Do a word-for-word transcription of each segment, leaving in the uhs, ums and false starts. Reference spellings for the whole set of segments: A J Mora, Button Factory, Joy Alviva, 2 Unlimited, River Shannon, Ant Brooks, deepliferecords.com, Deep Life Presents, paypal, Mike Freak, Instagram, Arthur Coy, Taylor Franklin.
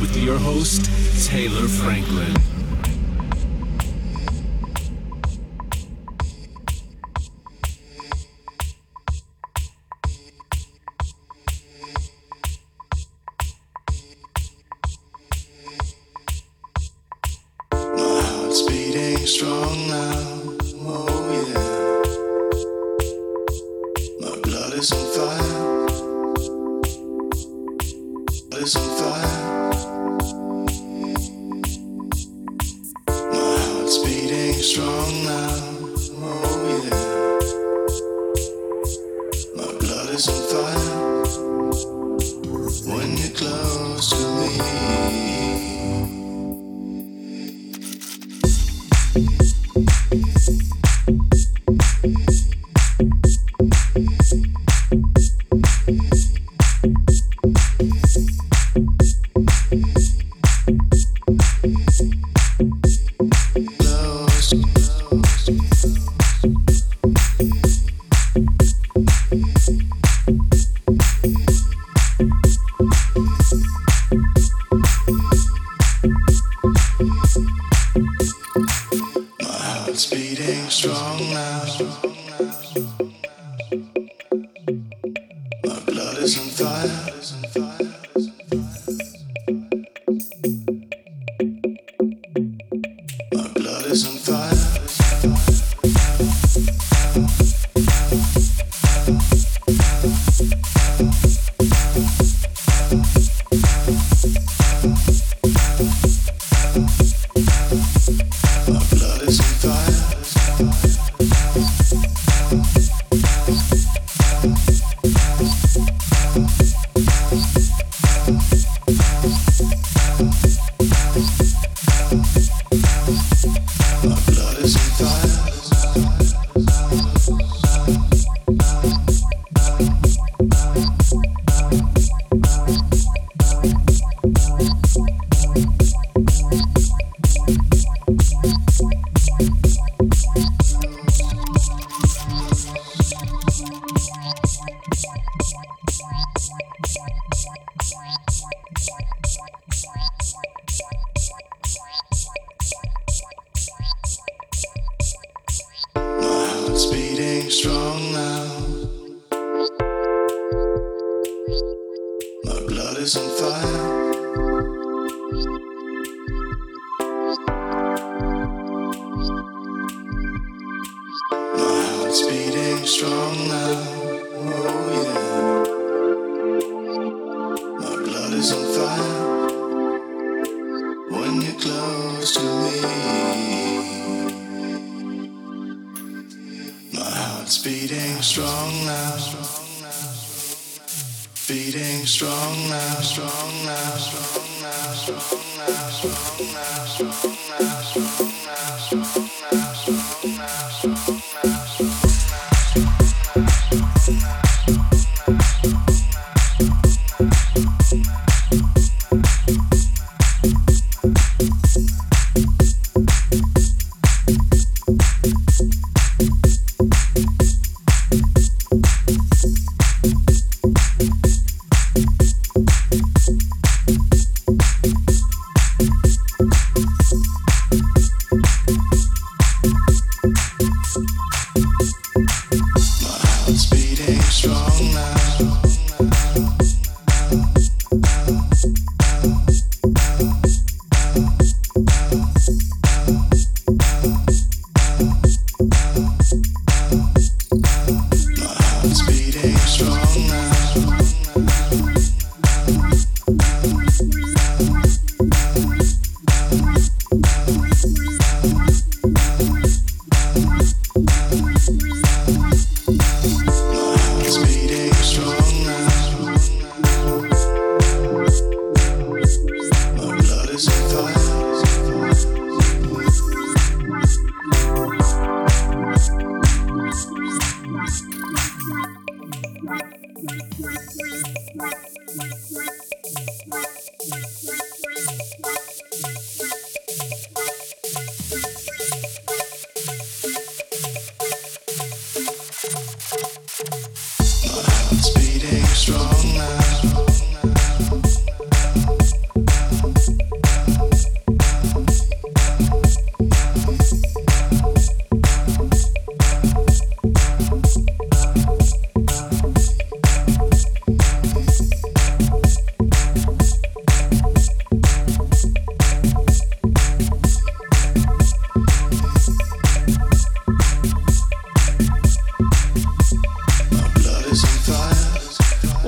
with your host, Taylor Franklin. It's fire.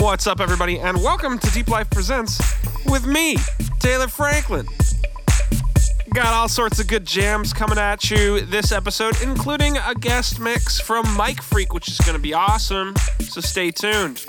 What's up, everybody, and welcome to Deep Life Presents with me, Taylor Franklin. Got all sorts of good jams coming at you this episode, including a guest mix from Mike Freak, which is going to be awesome, so stay tuned.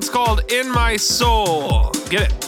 It's called In My Soul. Get it.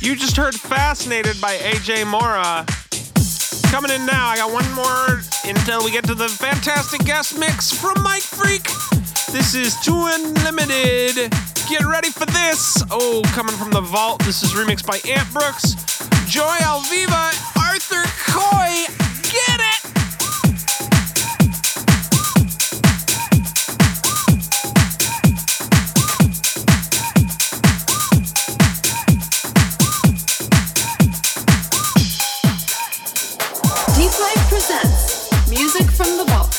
You just heard Fascinated by A J Mora. Coming in now, I got one more until we get to the fantastic guest mix from Mike Freak. This is two Unlimited. Get ready for this. Oh, coming from the vault. This is remixed by Ant Brooks, Joy Alviva, Arthur Coy. Get it! Deep Life presents music from the vault.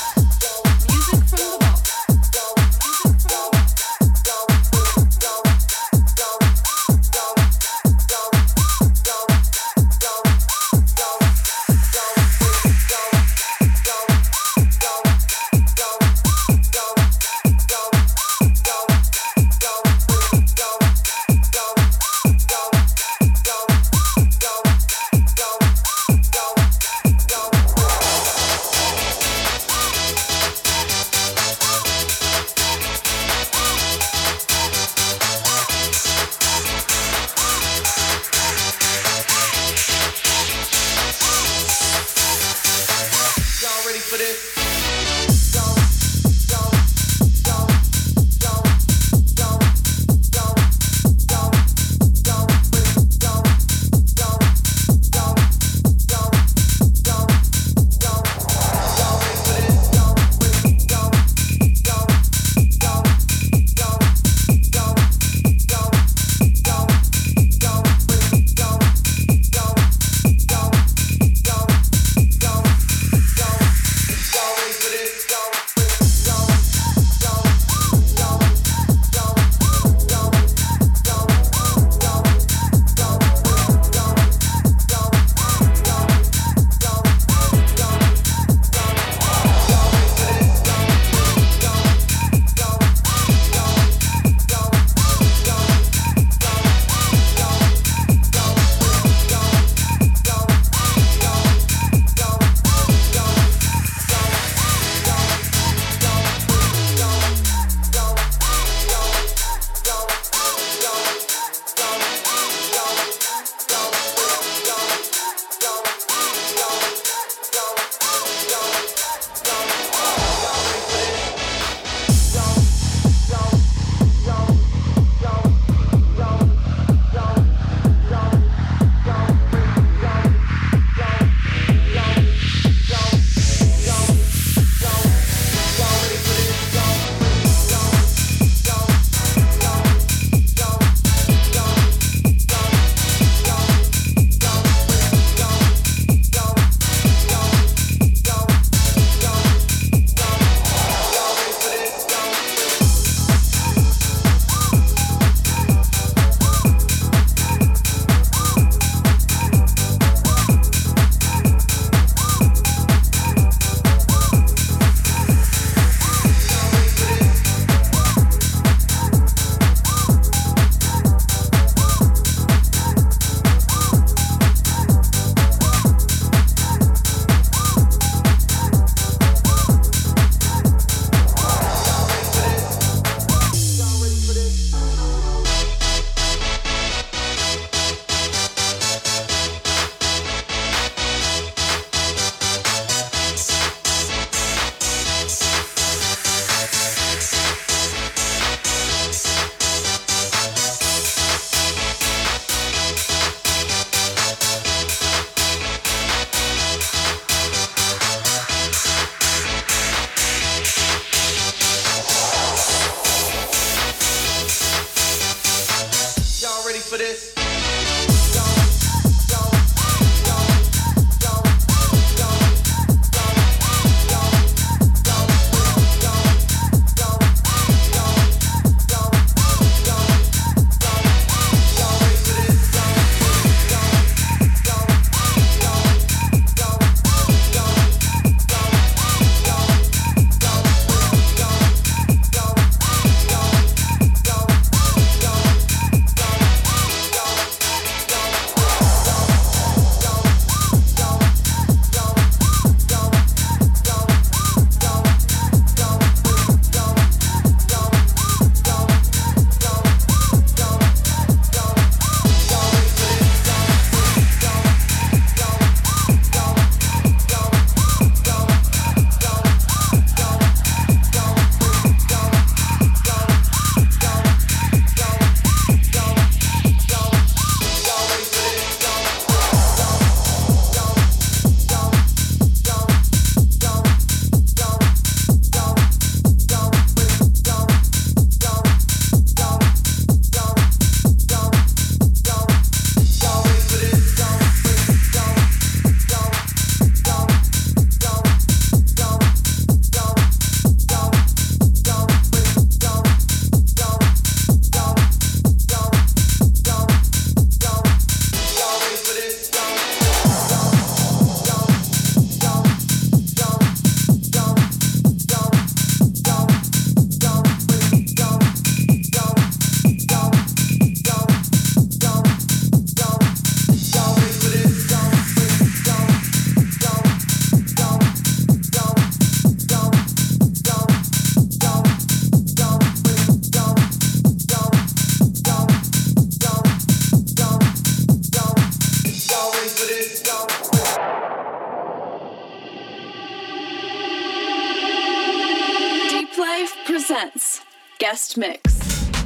Presents Guest Mix.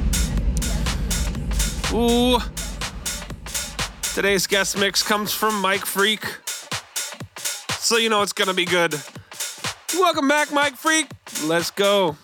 Ooh. Today's guest mix comes from Mike Freak. So you know it's gonna be good. Welcome back, Mike Freak. Let's go.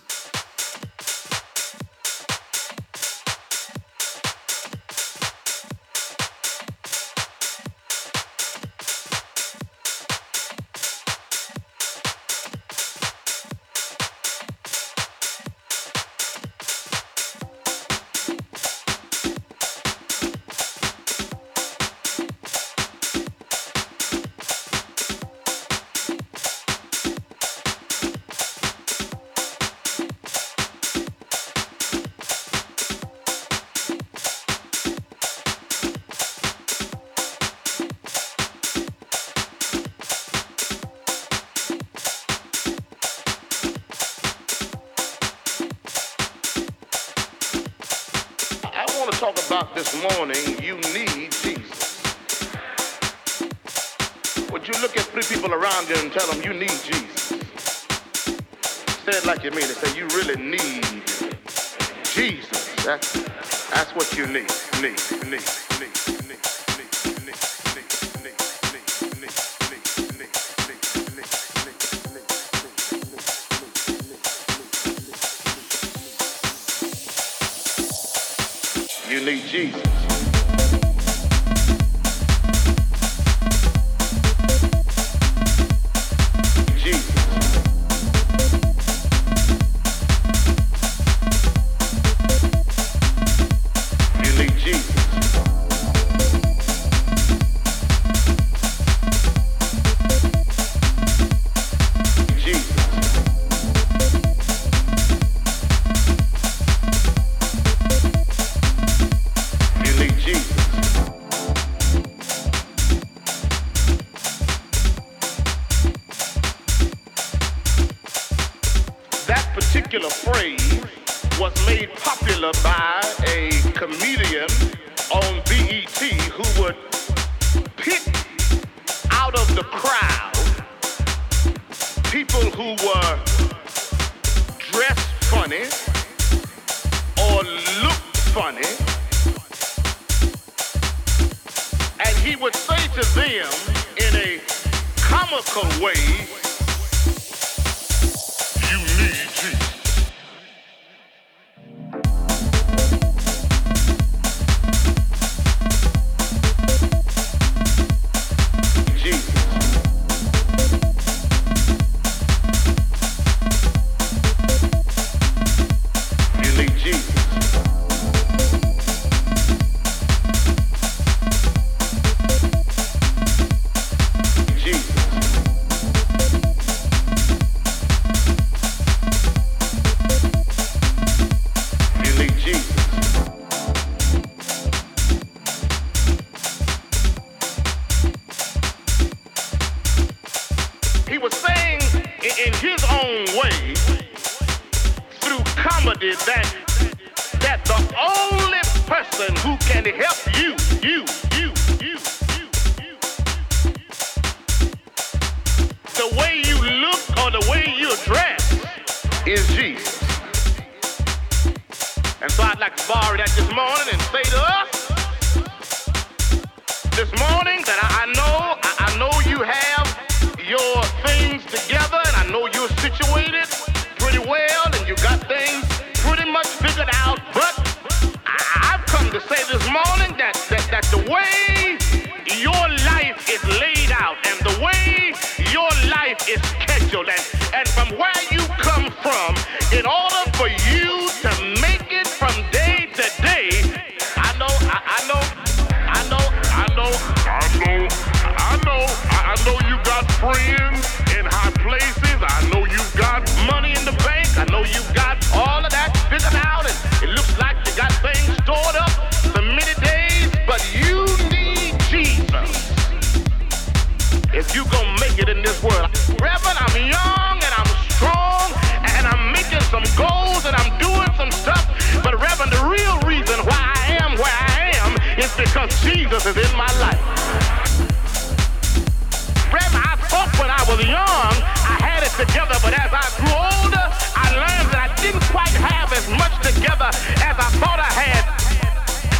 Together, but as I grew older, I learned that I didn't quite have as much together as I thought I had.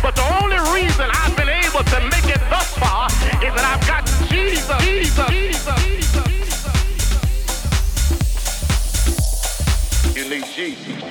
But the only reason I've been able to make it thus far is that I've got Jesus, Jesus, Jesus. You need Jesus.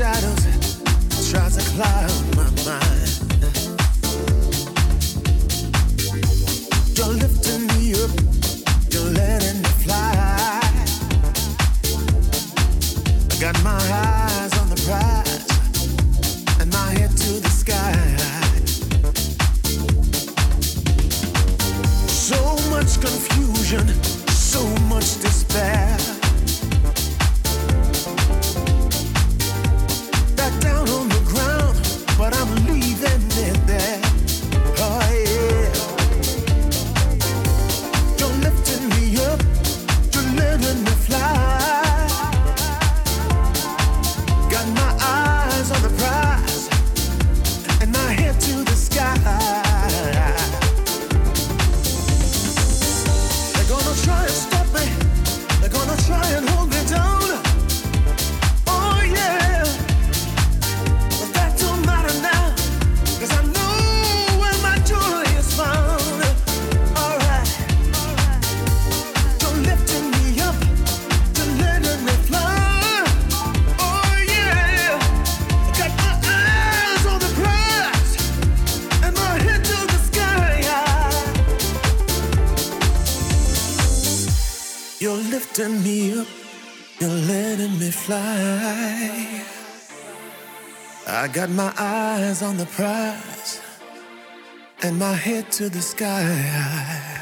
shadows tries to cloud my mind. You're lifting me up, you're letting me fly. I got my eyes on the prize and my head to the sky. So much confusion, so much despair. Got my eyes on the prize and my head to the sky. I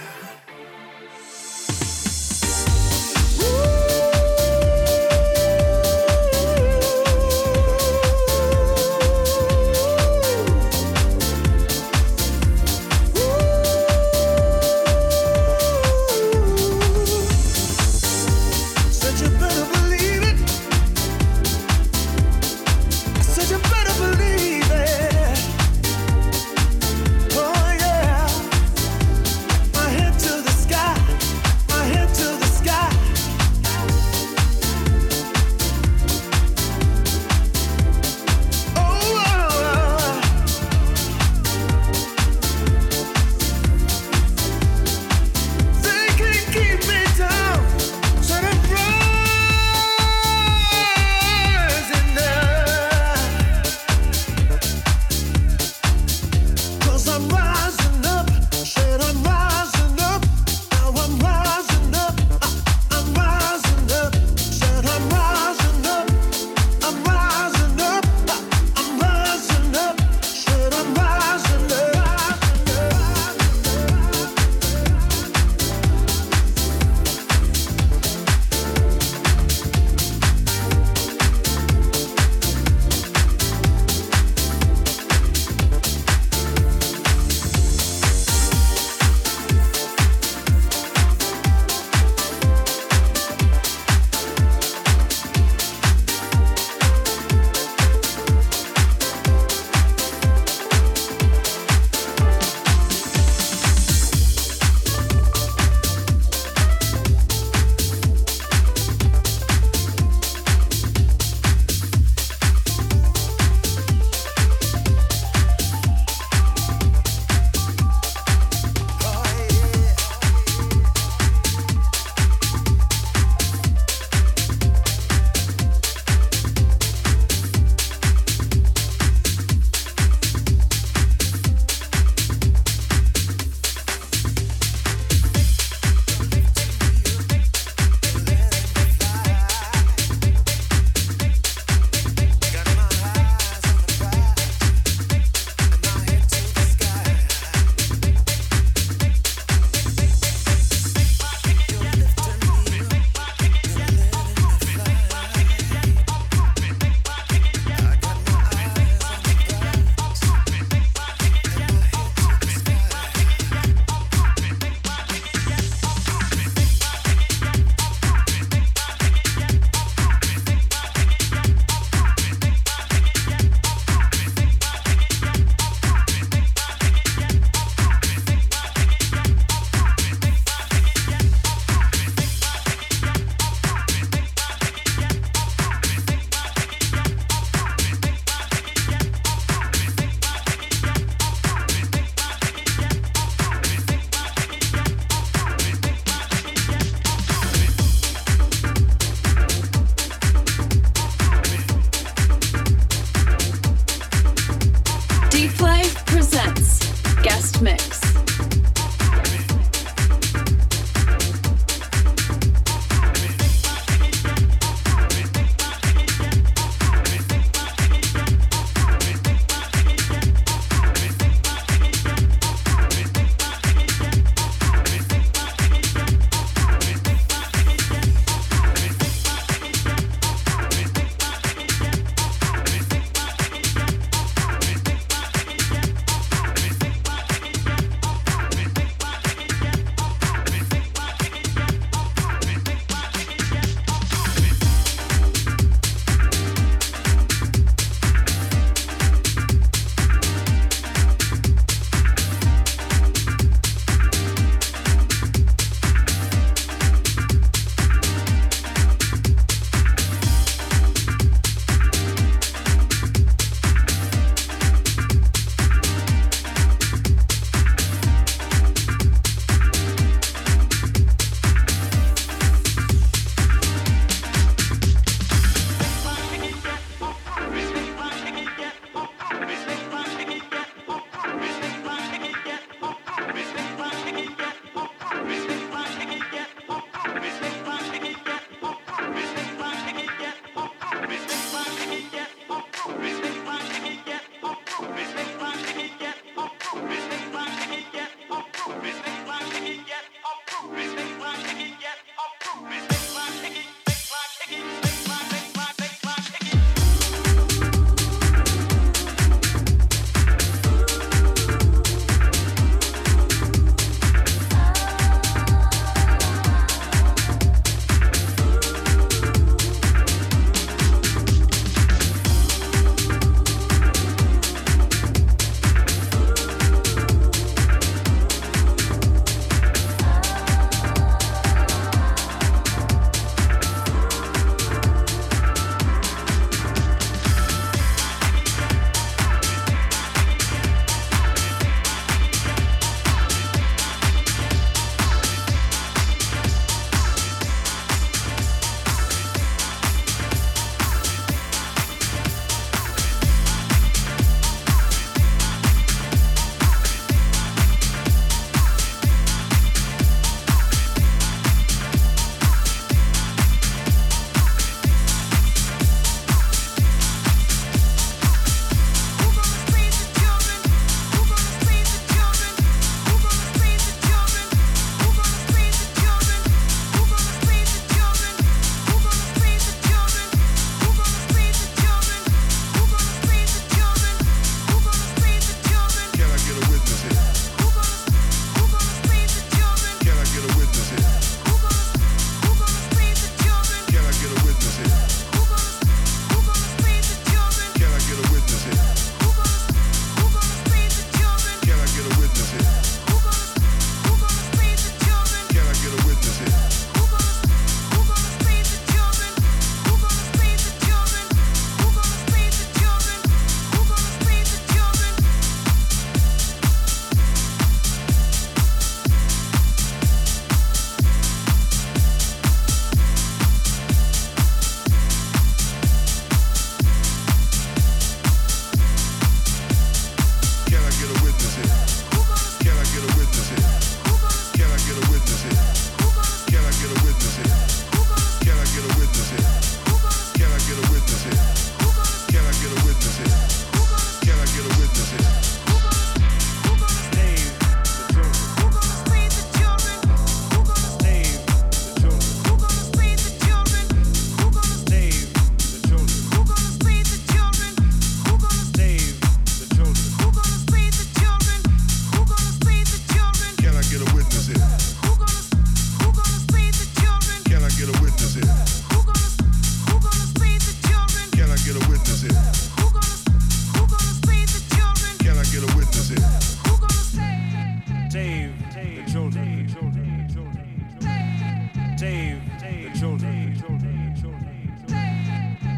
Dave, Dave, the children, Dave, children, children, children,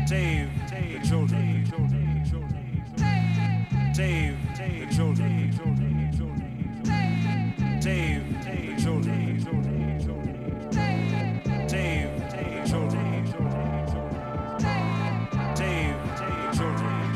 Dave, Dave, the children, children, children, Dave, Dave, the children, children, children, Dave, Dave, the children, children, children, Dave, Dave, the children, children, children, Dave, Dave, the children.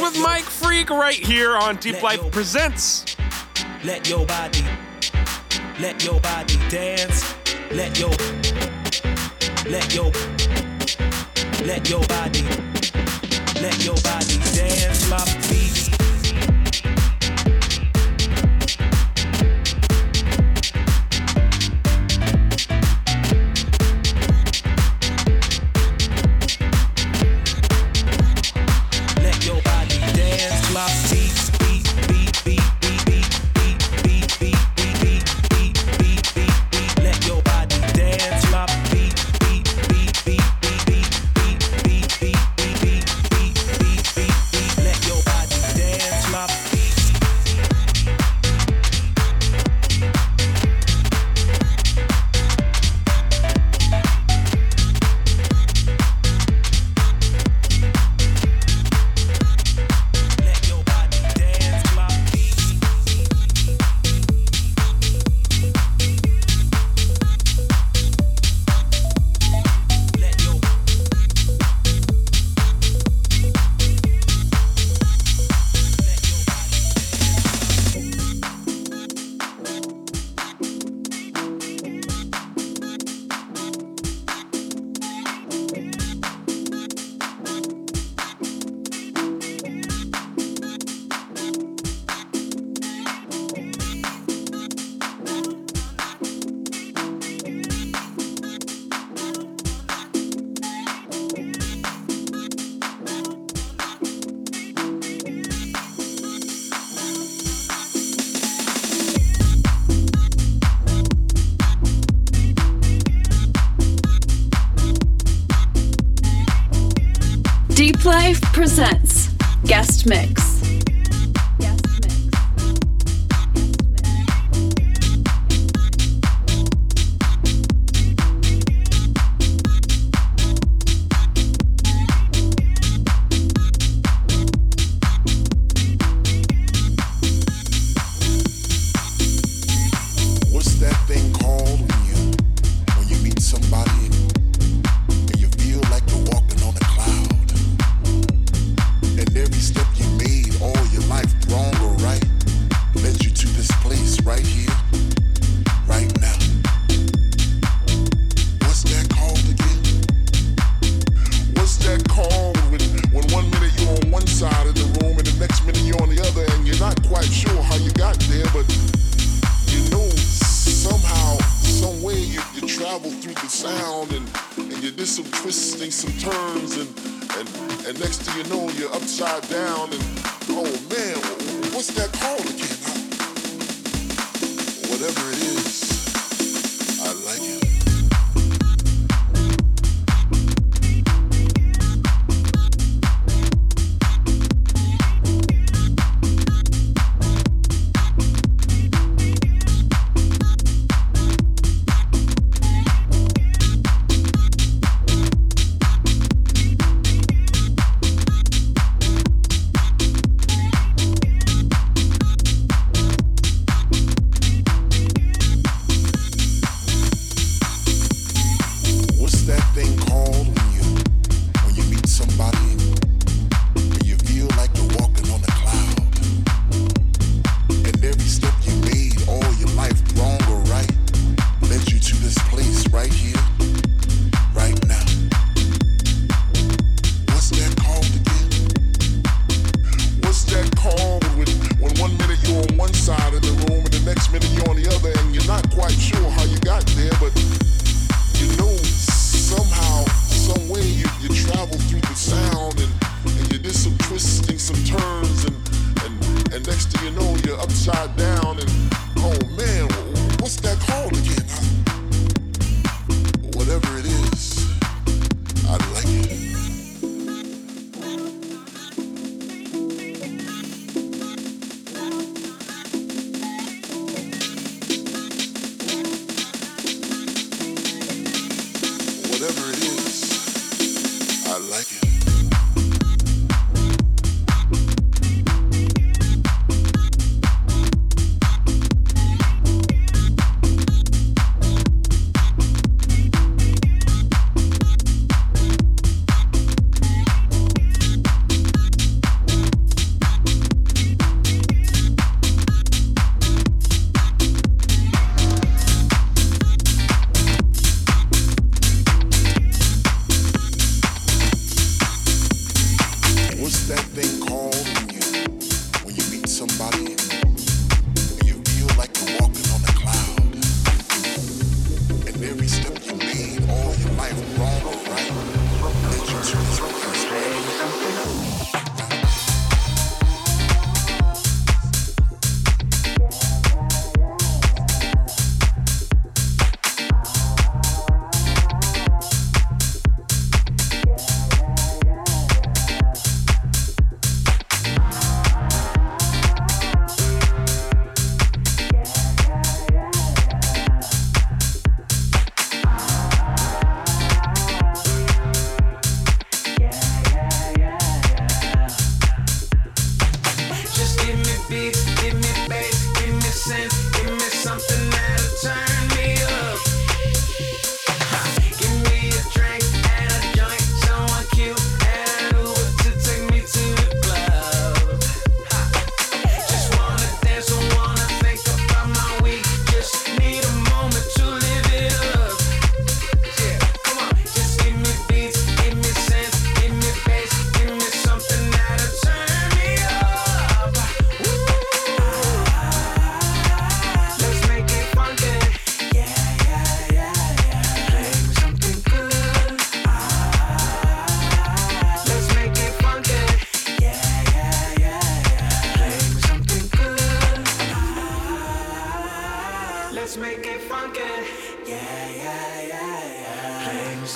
With Mike Freak right here on Deep Life Presents. Let your body, let your body dance. Let your, let your, let your body, let your body dance. My feet. Let your body dance. Deep Life Presents Guest Mix.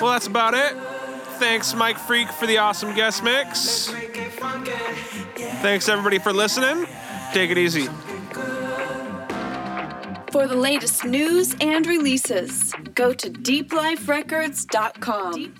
Well, that's about it Thanks, Mike Freak, for the awesome guest mix. Thanks, everybody, for listening. Take it easy. For the latest news and releases, go to deep life records dot com.